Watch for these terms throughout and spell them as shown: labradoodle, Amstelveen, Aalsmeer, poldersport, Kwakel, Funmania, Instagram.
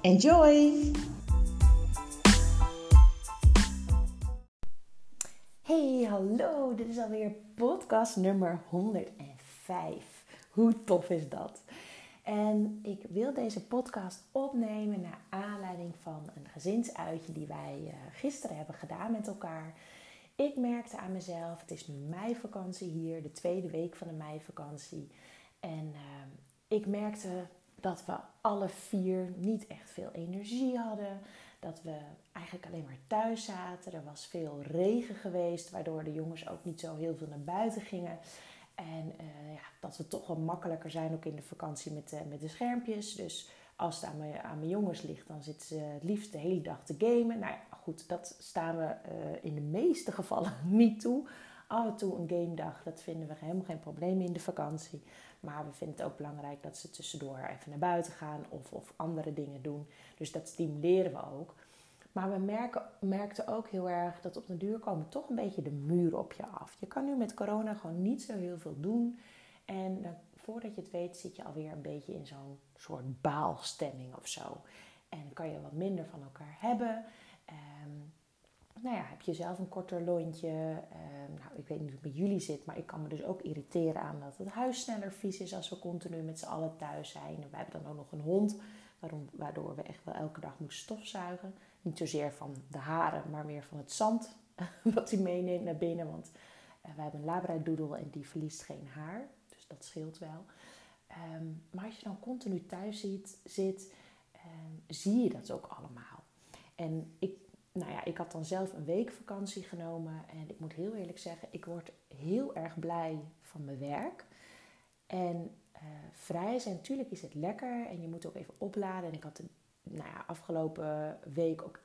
Enjoy! Hey, hallo! Dit is alweer podcast nummer 105. Hoe tof is dat? En ik wil deze podcast opnemen naar aanleiding van een gezinsuitje die wij gisteren hebben gedaan met elkaar. Ik merkte aan mezelf, het is nu meivakantie hier, de tweede week van de meivakantie. En ik merkte dat we alle vier niet echt veel energie hadden. Dat we eigenlijk alleen maar thuis zaten. Er was veel regen geweest, waardoor de jongens ook niet zo heel veel naar buiten gingen. En dat we toch wel makkelijker zijn ook in de vakantie met de schermpjes. Dus als het aan mijn jongens ligt, dan zitten ze het liefst de hele dag te gamen. Nou ja, goed, dat staan we in de meeste gevallen niet toe. Af en toe een gamedag, dat vinden we helemaal geen probleem in de vakantie. Maar we vinden het ook belangrijk dat ze tussendoor even naar buiten gaan of andere dingen doen. Dus dat stimuleren we ook. Maar we merkten ook heel erg dat op de duur komen toch een beetje de muren op je af. Je kan nu met corona gewoon niet zo heel veel doen. En voordat je het weet zit je alweer een beetje in zo'n soort baalstemming of zo. En kan je wat minder van elkaar hebben. Heb je zelf een korter lontje? Ik weet niet hoe het met jullie zit, maar ik kan me dus ook irriteren aan dat het huis sneller vies is als we continu met z'n allen thuis zijn. En wij hebben dan ook nog een hond, waardoor we echt wel elke dag moeten stofzuigen. Niet zozeer van de haren, maar meer van het zand wat hij meeneemt naar binnen. Want wij hebben een labradoodle en die verliest geen haar, dus dat scheelt wel. Maar als je dan continu thuis zit, zie je dat ook allemaal. En ik had dan zelf een week vakantie genomen en ik moet heel eerlijk zeggen, ik word heel erg blij van mijn werk. En vrij zijn, natuurlijk is het lekker en je moet ook even opladen. En ik had de afgelopen week ook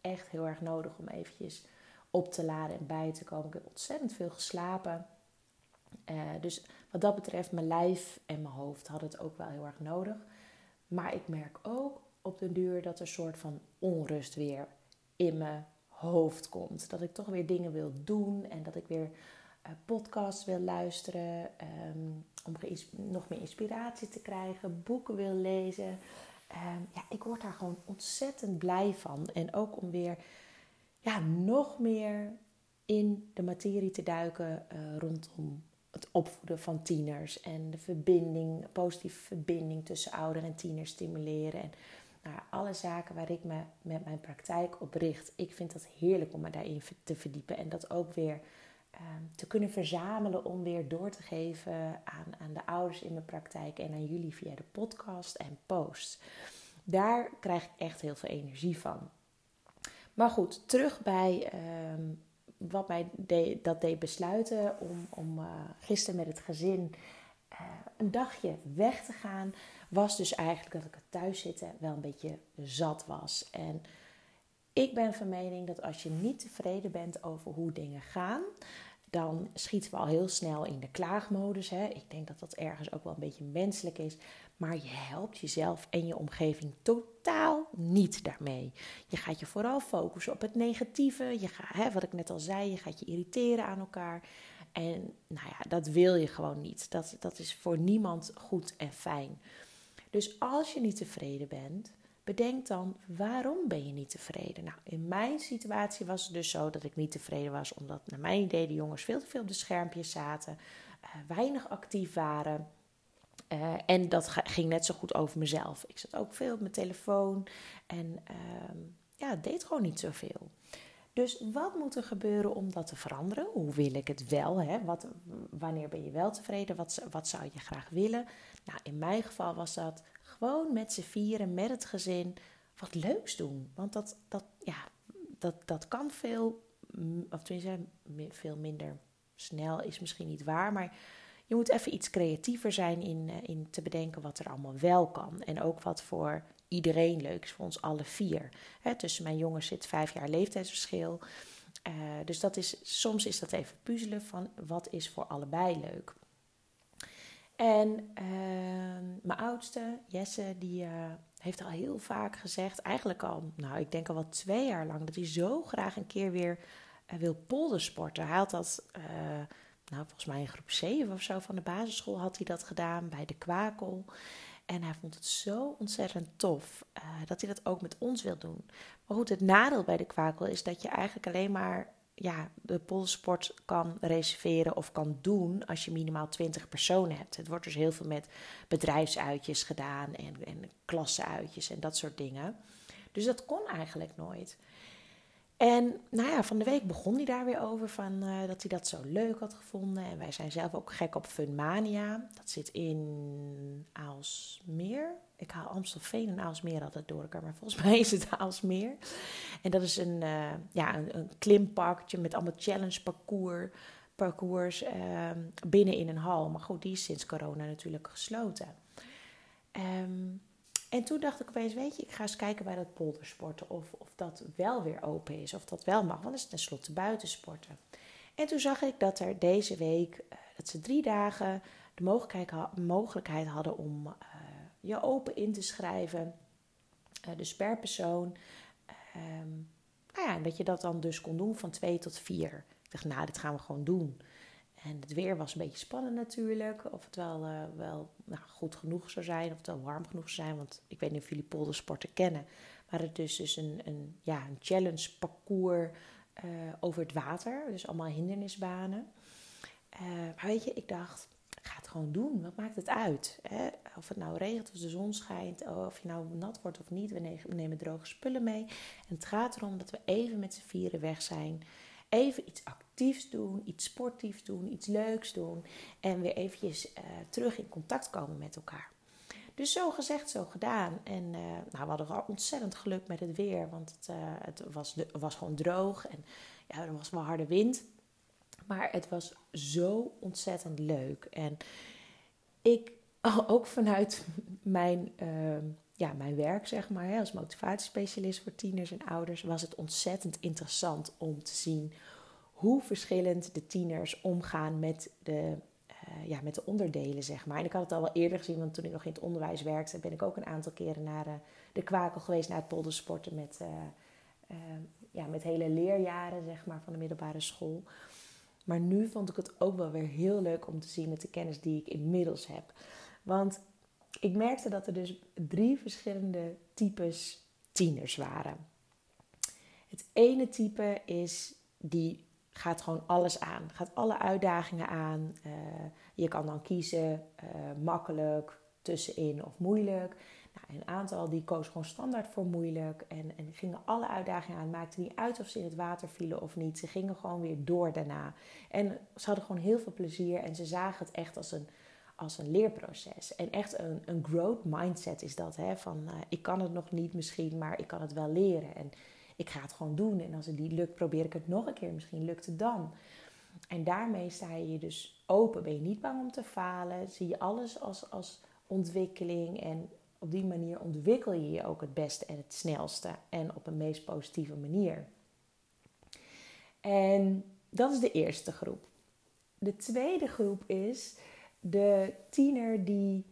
echt heel erg nodig om eventjes op te laden en bij te komen. Ik heb ontzettend veel geslapen. Dus wat dat betreft, mijn lijf en mijn hoofd hadden het ook wel heel erg nodig. Maar ik merk ook op den duur dat er een soort van onrust weer in mijn hoofd komt. Dat ik toch weer dingen wil doen en dat ik weer podcasts wil luisteren. Om nog meer inspiratie te krijgen, boeken wil lezen. Ik word daar gewoon ontzettend blij van. En ook om weer nog meer in de materie te duiken rondom het opvoeden van tieners. En de positieve verbinding tussen ouder en tiener stimuleren. En alle zaken waar ik me met mijn praktijk op richt. Ik vind dat heerlijk om me daarin te verdiepen. En dat ook weer te kunnen verzamelen om weer door te geven aan de ouders in mijn praktijk. En aan jullie via de podcast en posts. Daar krijg ik echt heel veel energie van. Maar goed, terug bij wat mij deed besluiten om gisteren met het gezin een dagje weg te gaan, was dus eigenlijk dat ik het thuiszitten wel een beetje zat was. En ik ben van mening dat als je niet tevreden bent over hoe dingen gaan, dan schieten we al heel snel in de klaagmodus. Hè? Ik denk dat dat ergens ook wel een beetje menselijk is. Maar je helpt jezelf en je omgeving totaal niet daarmee. Je gaat je vooral focussen op het negatieve. Wat ik net al zei, je gaat je irriteren aan elkaar. En dat wil je gewoon niet. Dat is voor niemand goed en fijn. Dus als je niet tevreden bent, bedenk dan, waarom ben je niet tevreden? Nou, in mijn situatie was het dus zo dat ik niet tevreden was, omdat naar mijn idee de jongens veel te veel op de schermpjes zaten, weinig actief waren. En dat ging net zo goed over mezelf. Ik zat ook veel op mijn telefoon en het deed gewoon niet zoveel. Dus wat moet er gebeuren om dat te veranderen? Hoe wil ik het wel? Hè? Wanneer ben je wel tevreden? Wat zou je graag willen? Nou, in mijn geval was dat gewoon met z'n vieren, met het gezin, wat leuks doen. Want dat, dat kan veel, of tenminste veel minder snel is misschien niet waar, maar je moet even iets creatiever zijn in te bedenken wat er allemaal wel kan. En ook wat voor iedereen leuk is, voor ons alle vier. Hè, tussen mijn jongens zit 5 jaar leeftijdsverschil. Dus dat is, soms is dat even puzzelen van wat is voor allebei leuk. En mijn oudste, Jesse, die heeft al heel vaak gezegd, eigenlijk al, nou ik denk al wel 2 jaar lang, dat hij zo graag een keer weer wil poldersporten. Hij had dat, volgens mij in groep 7 of zo van de basisschool had hij dat gedaan bij de Kwakel. En hij vond het zo ontzettend tof dat hij dat ook met ons wil doen. Maar goed, het nadeel bij de Kwakel is dat je eigenlijk alleen maar de poldersport kan reserveren of kan doen als je minimaal 20 personen hebt. Het wordt dus heel veel met bedrijfsuitjes gedaan en klasseuitjes en dat soort dingen. Dus dat kon eigenlijk nooit. En van de week begon hij daar weer over van dat hij dat zo leuk had gevonden. En wij zijn zelf ook gek op Funmania. Dat zit in Aalsmeer. Ik haal Amstelveen en Aalsmeer altijd door elkaar, maar volgens mij is het Aalsmeer. En dat is een klimparkje met allemaal challenge parcours binnen in een hal. Maar goed, die is sinds corona natuurlijk gesloten. En toen dacht ik opeens, ik ga eens kijken bij dat poldersporten of dat wel weer open is. Of dat wel mag, want dat is tenslotte buitensporten. En toen zag ik dat er deze week, dat ze 3 dagen de mogelijkheid hadden om je open in te schrijven. Dus per persoon. Dat je dat dan dus kon doen van 2 tot 4. Ik dacht, dit gaan we gewoon doen. En het weer was een beetje spannend natuurlijk. Of het wel goed genoeg zou zijn. Of het wel warm genoeg zou zijn. Want ik weet niet of jullie poldersporten kennen. Maar het is dus een challenge parcours over het water. Dus allemaal hindernisbanen. Maar ik dacht, ga het gewoon doen. Wat maakt het uit? Hè? Of het nou regent of de zon schijnt. Of je nou nat wordt of niet. We nemen droge spullen mee. En het gaat erom dat we even met z'n vieren weg zijn. Even iets actiefs doen, iets sportiefs doen, iets leuks doen. En weer eventjes terug in contact komen met elkaar. Dus zo gezegd, zo gedaan. En we hadden al ontzettend geluk met het weer. Want het was gewoon droog. En er was wel harde wind. Maar het was zo ontzettend leuk. En ik, ook vanuit mijn werk, zeg maar, als motivatiespecialist voor tieners en ouders, was het ontzettend interessant om te zien hoe verschillend de tieners omgaan met de onderdelen, zeg maar. En ik had het al wel eerder gezien, want toen ik nog in het onderwijs werkte, ben ik ook een aantal keren naar de Kwakel geweest, naar het poldersporten met hele leerjaren, zeg maar, van de middelbare school. Maar nu vond ik het ook wel weer heel leuk om te zien met de kennis die ik inmiddels heb. Want ik merkte dat er dus 3 verschillende types tieners waren. Het ene type is, die gaat gewoon alles aan. Gaat alle uitdagingen aan. Je kan dan kiezen, makkelijk, tussenin of moeilijk. Nou, een aantal die koos gewoon standaard voor moeilijk. En gingen alle uitdagingen aan. Maakte niet uit of ze in het water vielen of niet. Ze gingen gewoon weer door daarna. En ze hadden gewoon heel veel plezier. En ze zagen het echt als een leerproces. En echt een growth mindset is dat. Hè? Van ik kan het nog niet misschien, maar ik kan het wel leren. En ik ga het gewoon doen. En als het niet lukt, probeer ik het nog een keer. Misschien lukt het dan. En daarmee sta je dus open. Ben je niet bang om te falen. Zie je alles als ontwikkeling. En op die manier ontwikkel je je ook het beste en het snelste. En op een meest positieve manier. En dat is de eerste groep. De tweede groep is de tiener die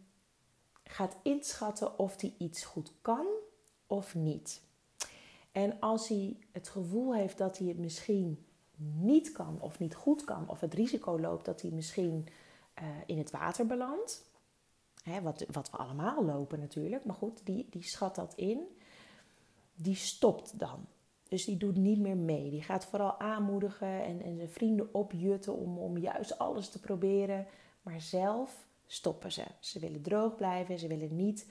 gaat inschatten of hij iets goed kan of niet. En als hij het gevoel heeft dat hij het misschien niet kan of niet goed kan, of het risico loopt dat hij misschien in het water belandt, wat we allemaal lopen natuurlijk, maar goed, die schat dat in, die stopt dan. Dus die doet niet meer mee. Die gaat vooral aanmoedigen en zijn vrienden opjutten om juist alles te proberen. Maar zelf stoppen ze. Ze willen droog blijven, ze willen niet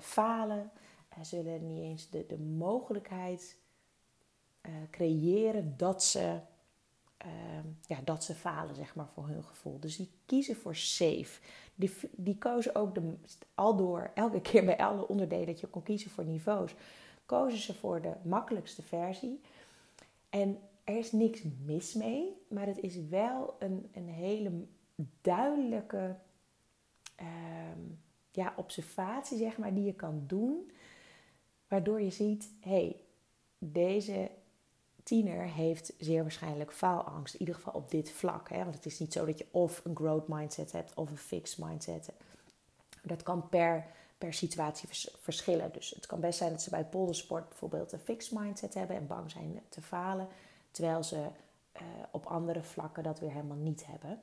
falen. Ze willen niet eens de mogelijkheid creëren dat ze falen, zeg maar, voor hun gevoel. Dus die kiezen voor safe. Die kozen ook aldoor, elke keer bij alle onderdelen dat je kon kiezen voor niveaus, kozen ze voor de makkelijkste versie. En er is niks mis mee, maar het is wel een hele duidelijke observatie, zeg maar, die je kan doen. Waardoor je ziet, deze tiener heeft zeer waarschijnlijk faalangst. In ieder geval op dit vlak. Hè? Want het is niet zo dat je of een growth mindset hebt of een fixed mindset. Dat kan per situatie verschillen. Dus het kan best zijn dat ze bij poldersport bijvoorbeeld een fixed mindset hebben en bang zijn te falen. Terwijl ze op andere vlakken dat weer helemaal niet hebben.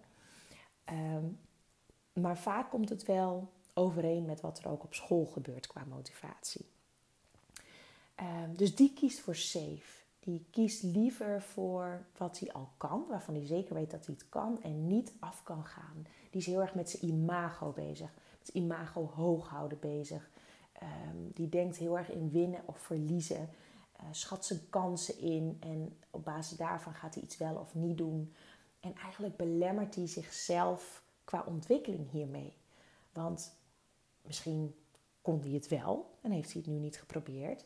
Maar vaak komt het wel overeen met wat er ook op school gebeurt qua motivatie. Dus die kiest voor safe. Die kiest liever voor wat hij al kan, waarvan hij zeker weet dat hij het kan en niet af kan gaan. Die is heel erg met zijn imago bezig, met zijn imago hoog houden bezig. Die denkt heel erg in winnen of verliezen, schat zijn kansen in en op basis daarvan gaat hij iets wel of niet doen. En eigenlijk belemmert hij zichzelf qua ontwikkeling hiermee. Want misschien kon hij het wel en heeft hij het nu niet geprobeerd.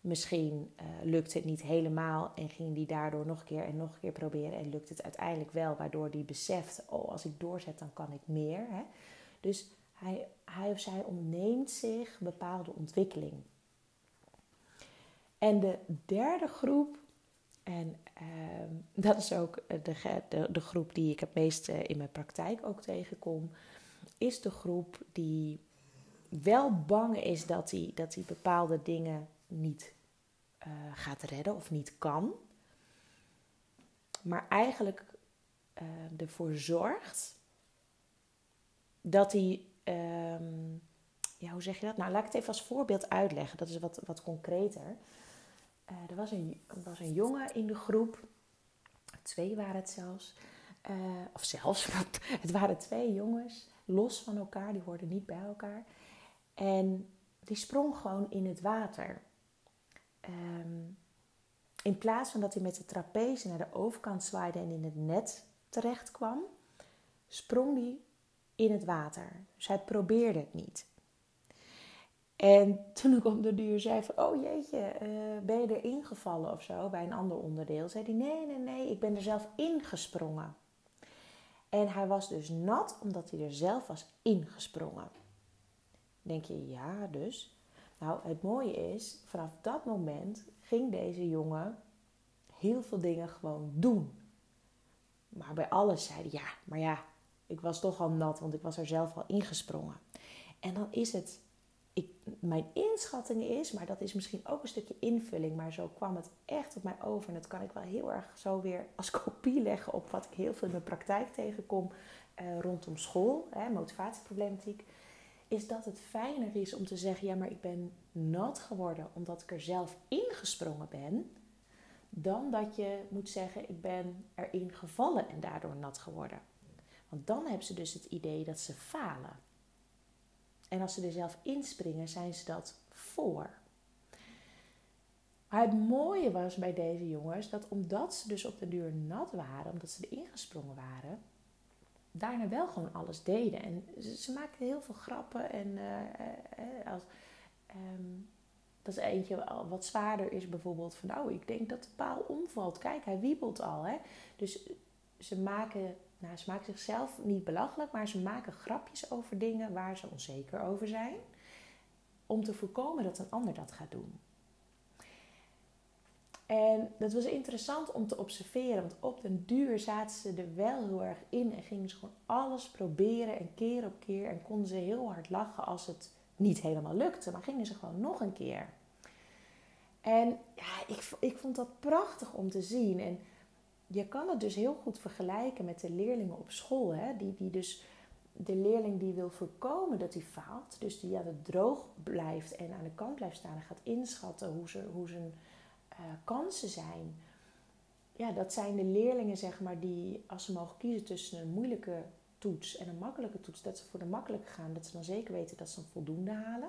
Misschien lukt het niet helemaal en ging die daardoor nog een keer proberen. En lukt het uiteindelijk wel, waardoor die beseft, als ik doorzet dan kan ik meer. Hè? Dus hij of zij ontneemt zich bepaalde ontwikkeling. En de derde groep, en dat is ook de groep die ik het meest in mijn praktijk ook tegenkom, is de groep die wel bang is dat hij bepaalde dingen niet gaat redden of niet kan. Maar eigenlijk ervoor zorgt dat hij... hoe zeg je dat? Nou, laat ik het even als voorbeeld uitleggen. Dat is wat concreter. Er was een jongen in de groep. 2 waren het zelfs. Het waren 2 jongens. Los van elkaar. Die hoorden niet bij elkaar. En die sprong gewoon in het water. In plaats van dat hij met de trapeze naar de overkant zwaaide en in het net terecht kwam, sprong hij in het water. Dus hij probeerde het niet. En toen ik op de duur zei van, ben je erin gevallen of zo bij een ander onderdeel? Zei hij, nee, ik ben er zelf ingesprongen. En hij was dus nat omdat hij er zelf was ingesprongen. Denk je, ja dus... Nou, het mooie is, vanaf dat moment ging deze jongen heel veel dingen gewoon doen. Maar bij alles zei hij, ik was toch al nat, want ik was er zelf al ingesprongen. En dan is het, mijn inschatting is, maar dat is misschien ook een stukje invulling, maar zo kwam het echt op mij over. En dat kan ik wel heel erg zo weer als kopie leggen op wat ik heel veel in mijn praktijk tegenkom rondom school, motivatieproblematiek. Is dat het fijner is om te zeggen, ja, maar ik ben nat geworden omdat ik er zelf ingesprongen ben, dan dat je moet zeggen, ik ben erin gevallen en daardoor nat geworden. Want dan hebben ze dus het idee dat ze falen. En als ze er zelf inspringen, zijn ze dat voor. Maar het mooie was bij deze jongens, dat omdat ze dus op de duur nat waren, omdat ze erin gesprongen waren, daarna wel gewoon alles deden. En ze maakten heel veel grappen. En dat is eentje wat zwaarder is bijvoorbeeld van... ik denk dat de paal omvalt. Kijk, hij wiebelt al. Hè? Dus ze maken zichzelf niet belachelijk... maar ze maken grapjes over dingen waar ze onzeker over zijn... om te voorkomen dat een ander dat gaat doen. En dat was interessant om te observeren, want op den duur zaten ze er wel heel erg in en gingen ze gewoon alles proberen en keer op keer en konden ze heel hard lachen als het niet helemaal lukte, maar gingen ze gewoon nog een keer. En ik vond dat prachtig om te zien en je kan het dus heel goed vergelijken met de leerlingen op school, hè? Die dus de leerling die wil voorkomen dat hij faalt, dus die aan het droog blijft en aan de kant blijft staan en gaat inschatten hoe zijn kansen zijn. Ja, dat zijn de leerlingen, zeg maar, die als ze mogen kiezen tussen een moeilijke toets en een makkelijke toets, dat ze voor de makkelijke gaan, dat ze dan zeker weten dat ze een voldoende halen.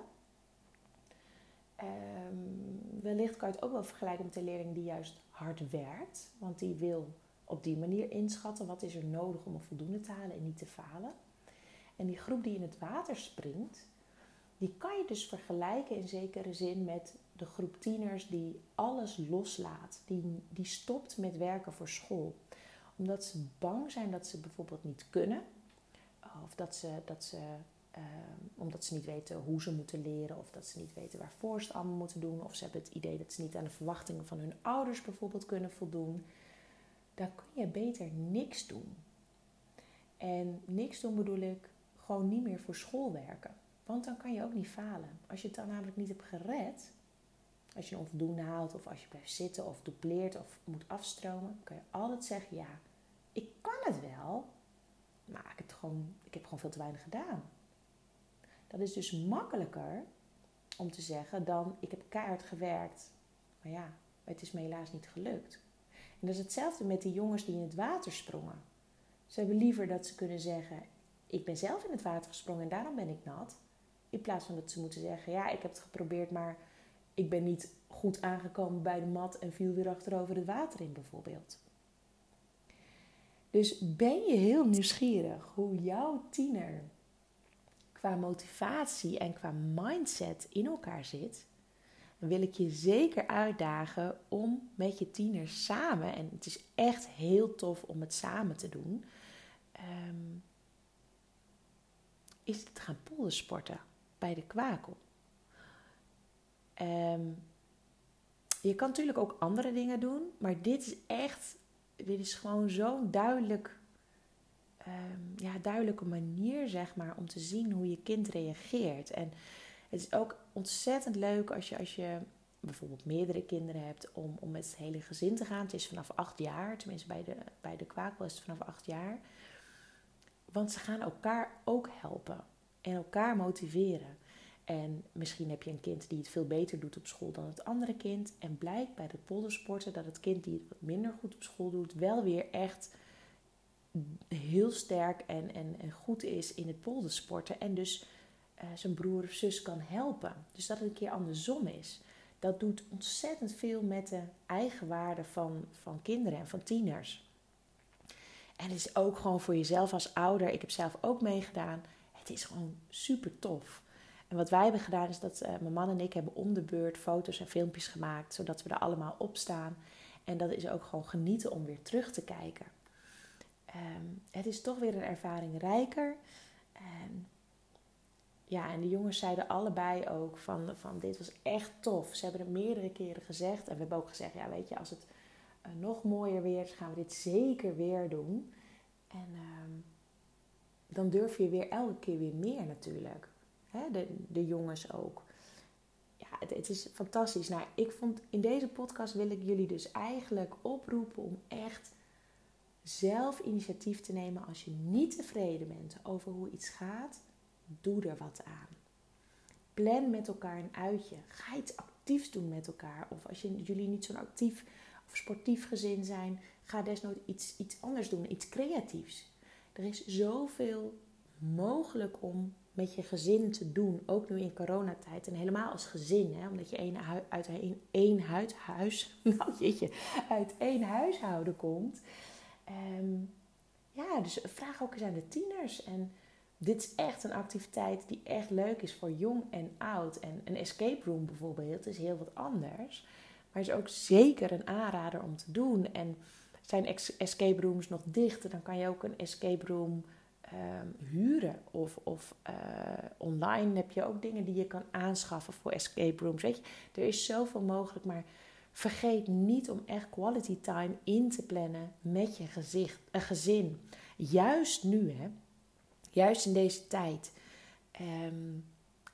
Wellicht kan je het ook wel vergelijken met de leerling die juist hard werkt, want die wil op die manier inschatten wat is er nodig om een voldoende te halen en niet te falen. En die groep die in het water springt, Die kan je dus vergelijken in zekere zin met de groep tieners die alles loslaat. Die stopt met werken voor school. Omdat ze bang zijn dat ze bijvoorbeeld niet kunnen. Of omdat ze niet weten hoe ze moeten leren. Of dat ze niet weten waarvoor ze het allemaal moeten doen. Of ze hebben het idee dat ze niet aan de verwachtingen van hun ouders bijvoorbeeld kunnen voldoen. Dan kun je beter niks doen. En niks doen bedoel ik gewoon niet meer voor school werken. Want dan kan je ook niet falen. Als je het dan namelijk niet hebt gered, als je een onvoldoende haalt of als je blijft zitten of dupleert of moet afstromen, kan je altijd zeggen, ja, ik kan het wel, maar ik heb gewoon veel te weinig gedaan. Dat is dus makkelijker om te zeggen dan, ik heb keihard gewerkt, maar ja, het is me helaas niet gelukt. En dat is hetzelfde met die jongens die in het water sprongen. Ze hebben liever dat ze kunnen zeggen, ik ben zelf in het water gesprongen en daarom ben ik nat. In plaats van dat ze moeten zeggen, ja, ik heb het geprobeerd, maar ik ben niet goed aangekomen bij de mat en viel weer achterover het water in bijvoorbeeld. Dus ben je heel nieuwsgierig hoe jouw tiener qua motivatie en qua mindset in elkaar zit, dan wil ik je zeker uitdagen om met je tiener samen, en het is echt heel tof om het samen te doen, is het gaan poldersporten bij de Kwakel. Je kan natuurlijk ook andere dingen doen, maar dit is gewoon zo'n duidelijke manier, zeg maar, om te zien hoe je kind reageert. En het is ook ontzettend leuk als je bijvoorbeeld meerdere kinderen hebt om met het hele gezin te gaan. Het is vanaf 8 jaar, tenminste bij de Kwakel is het vanaf 8 jaar. Want ze gaan elkaar ook helpen en elkaar motiveren. En misschien heb je een kind die het veel beter doet op school dan het andere kind. En blijkt bij de poldersporten dat het kind die het wat minder goed op school doet, wel weer echt heel sterk en goed is in het poldersporten. En dus zijn broer of zus kan helpen. Dus dat het een keer andersom is. Dat doet ontzettend veel met de eigenwaarde van kinderen en van tieners. En het is ook gewoon voor jezelf als ouder. Ik heb zelf ook meegedaan. Het is gewoon super tof. En wat wij hebben gedaan is dat mijn man en ik hebben om de beurt foto's en filmpjes gemaakt. Zodat we er allemaal op staan. En dat is ook gewoon genieten om weer terug te kijken. Het is toch weer een ervaring rijker. En de jongens zeiden allebei ook van dit was echt tof. Ze hebben het meerdere keren gezegd. En we hebben ook gezegd, ja weet je, als het nog mooier weer, dus gaan we dit zeker weer doen. En dan durf je weer elke keer weer meer natuurlijk. Hè? De jongens ook. Ja, het is fantastisch. Nou, ik vond in deze podcast wil ik jullie dus eigenlijk oproepen om echt zelf initiatief te nemen. Als je niet tevreden bent over hoe iets gaat, doe er wat aan. Plan met elkaar een uitje. Ga iets actiefs doen met elkaar. Of als jullie niet zo'n actief sportief gezin zijn, ga desnoods iets anders doen, iets creatiefs. Er is zoveel mogelijk om met je gezin te doen, ook nu in coronatijd en helemaal als gezin, hè, omdat je uit één huishouden komt. Dus vraag ook eens aan de tieners. En dit is echt een activiteit die echt leuk is voor jong en oud. En een escape room bijvoorbeeld is heel wat anders. Maar is ook zeker een aanrader om te doen. En zijn escape rooms nog dicht, dan kan je ook een escape room huren. Of online heb je ook dingen die je kan aanschaffen voor escape rooms. Weet je, er is zoveel mogelijk, maar vergeet niet om echt quality time in te plannen met je gezin. Juist nu, hè? Juist in deze tijd.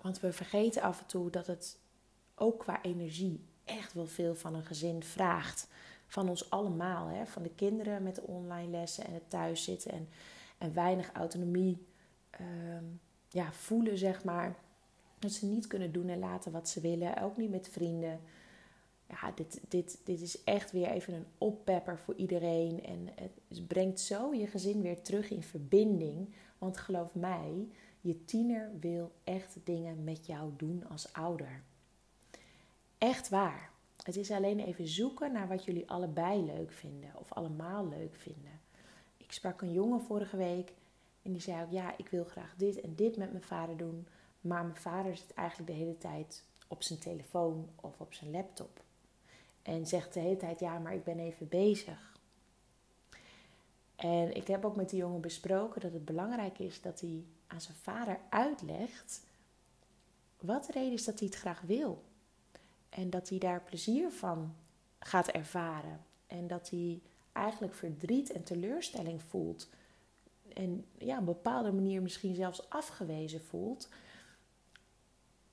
Want we vergeten af en toe dat het ook qua energie echt wel veel van een gezin vraagt. Van ons allemaal. Hè? Van de kinderen met de online lessen en het thuiszitten. En weinig autonomie voelen, zeg maar. Dat ze niet kunnen doen en laten wat ze willen. Ook niet met vrienden. Ja, dit is echt weer even een oppepper voor iedereen. En het brengt zo je gezin weer terug in verbinding. Want geloof mij, je tiener wil echt dingen met jou doen als ouder. Echt waar. Het is alleen even zoeken naar wat jullie allebei leuk vinden. Of allemaal leuk vinden. Ik sprak een jongen vorige week. En die zei ook, ja, ik wil graag dit en dit met mijn vader doen. Maar mijn vader zit eigenlijk de hele tijd op zijn telefoon of op zijn laptop. En zegt de hele tijd, ja, maar ik ben even bezig. En ik heb ook met die jongen besproken dat het belangrijk is dat hij aan zijn vader uitlegt wat de reden is dat hij het graag wil. En dat hij daar plezier van gaat ervaren. En dat hij eigenlijk verdriet en teleurstelling voelt. En ja, op een bepaalde manier misschien zelfs afgewezen voelt.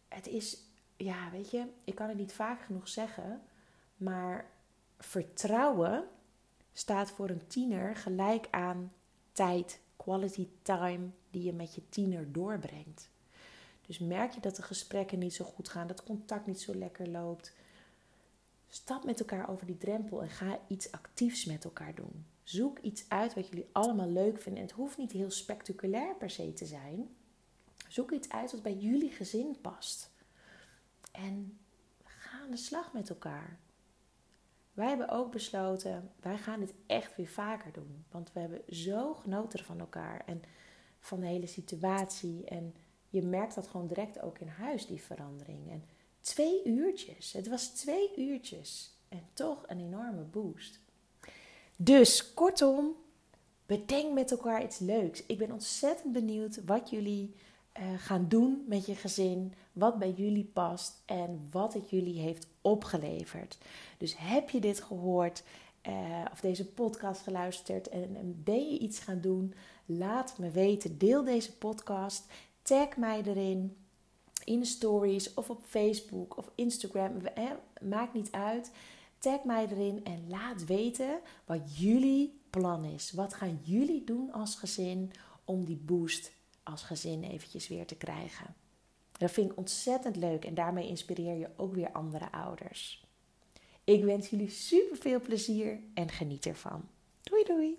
Het is, ja, weet je, ik kan het niet vaak genoeg zeggen. Maar vertrouwen staat voor een tiener gelijk aan tijd, quality time die je met je tiener doorbrengt. Dus merk je dat de gesprekken niet zo goed gaan, dat contact niet zo lekker loopt. Stap met elkaar over die drempel en ga iets actiefs met elkaar doen. Zoek iets uit wat jullie allemaal leuk vinden. En het hoeft niet heel spectaculair per se te zijn. Zoek iets uit wat bij jullie gezin past. En ga aan de slag met elkaar. Wij hebben ook besloten, wij gaan dit echt weer vaker doen. Want we hebben zo genoten van elkaar en van de hele situatie. En je merkt dat gewoon direct ook in huis, die verandering. En 2 uurtjes, het was 2 uurtjes. En toch een enorme boost. Dus kortom, bedenk met elkaar iets leuks. Ik ben ontzettend benieuwd wat jullie gaan doen met je gezin. Wat bij jullie past en wat het jullie heeft opgeleverd. Dus heb je dit gehoord of deze podcast geluisterd en ben je iets gaan doen? Laat het me weten. Deel deze podcast. Tag mij erin. In de stories of op Facebook of Instagram. Maakt niet uit. Tag mij erin en laat weten wat jullie plan is. Wat gaan jullie doen als gezin om die boost als gezin eventjes weer te krijgen? Dat vind ik ontzettend leuk en daarmee inspireer je ook weer andere ouders. Ik wens jullie super veel plezier en geniet ervan. Doei doei!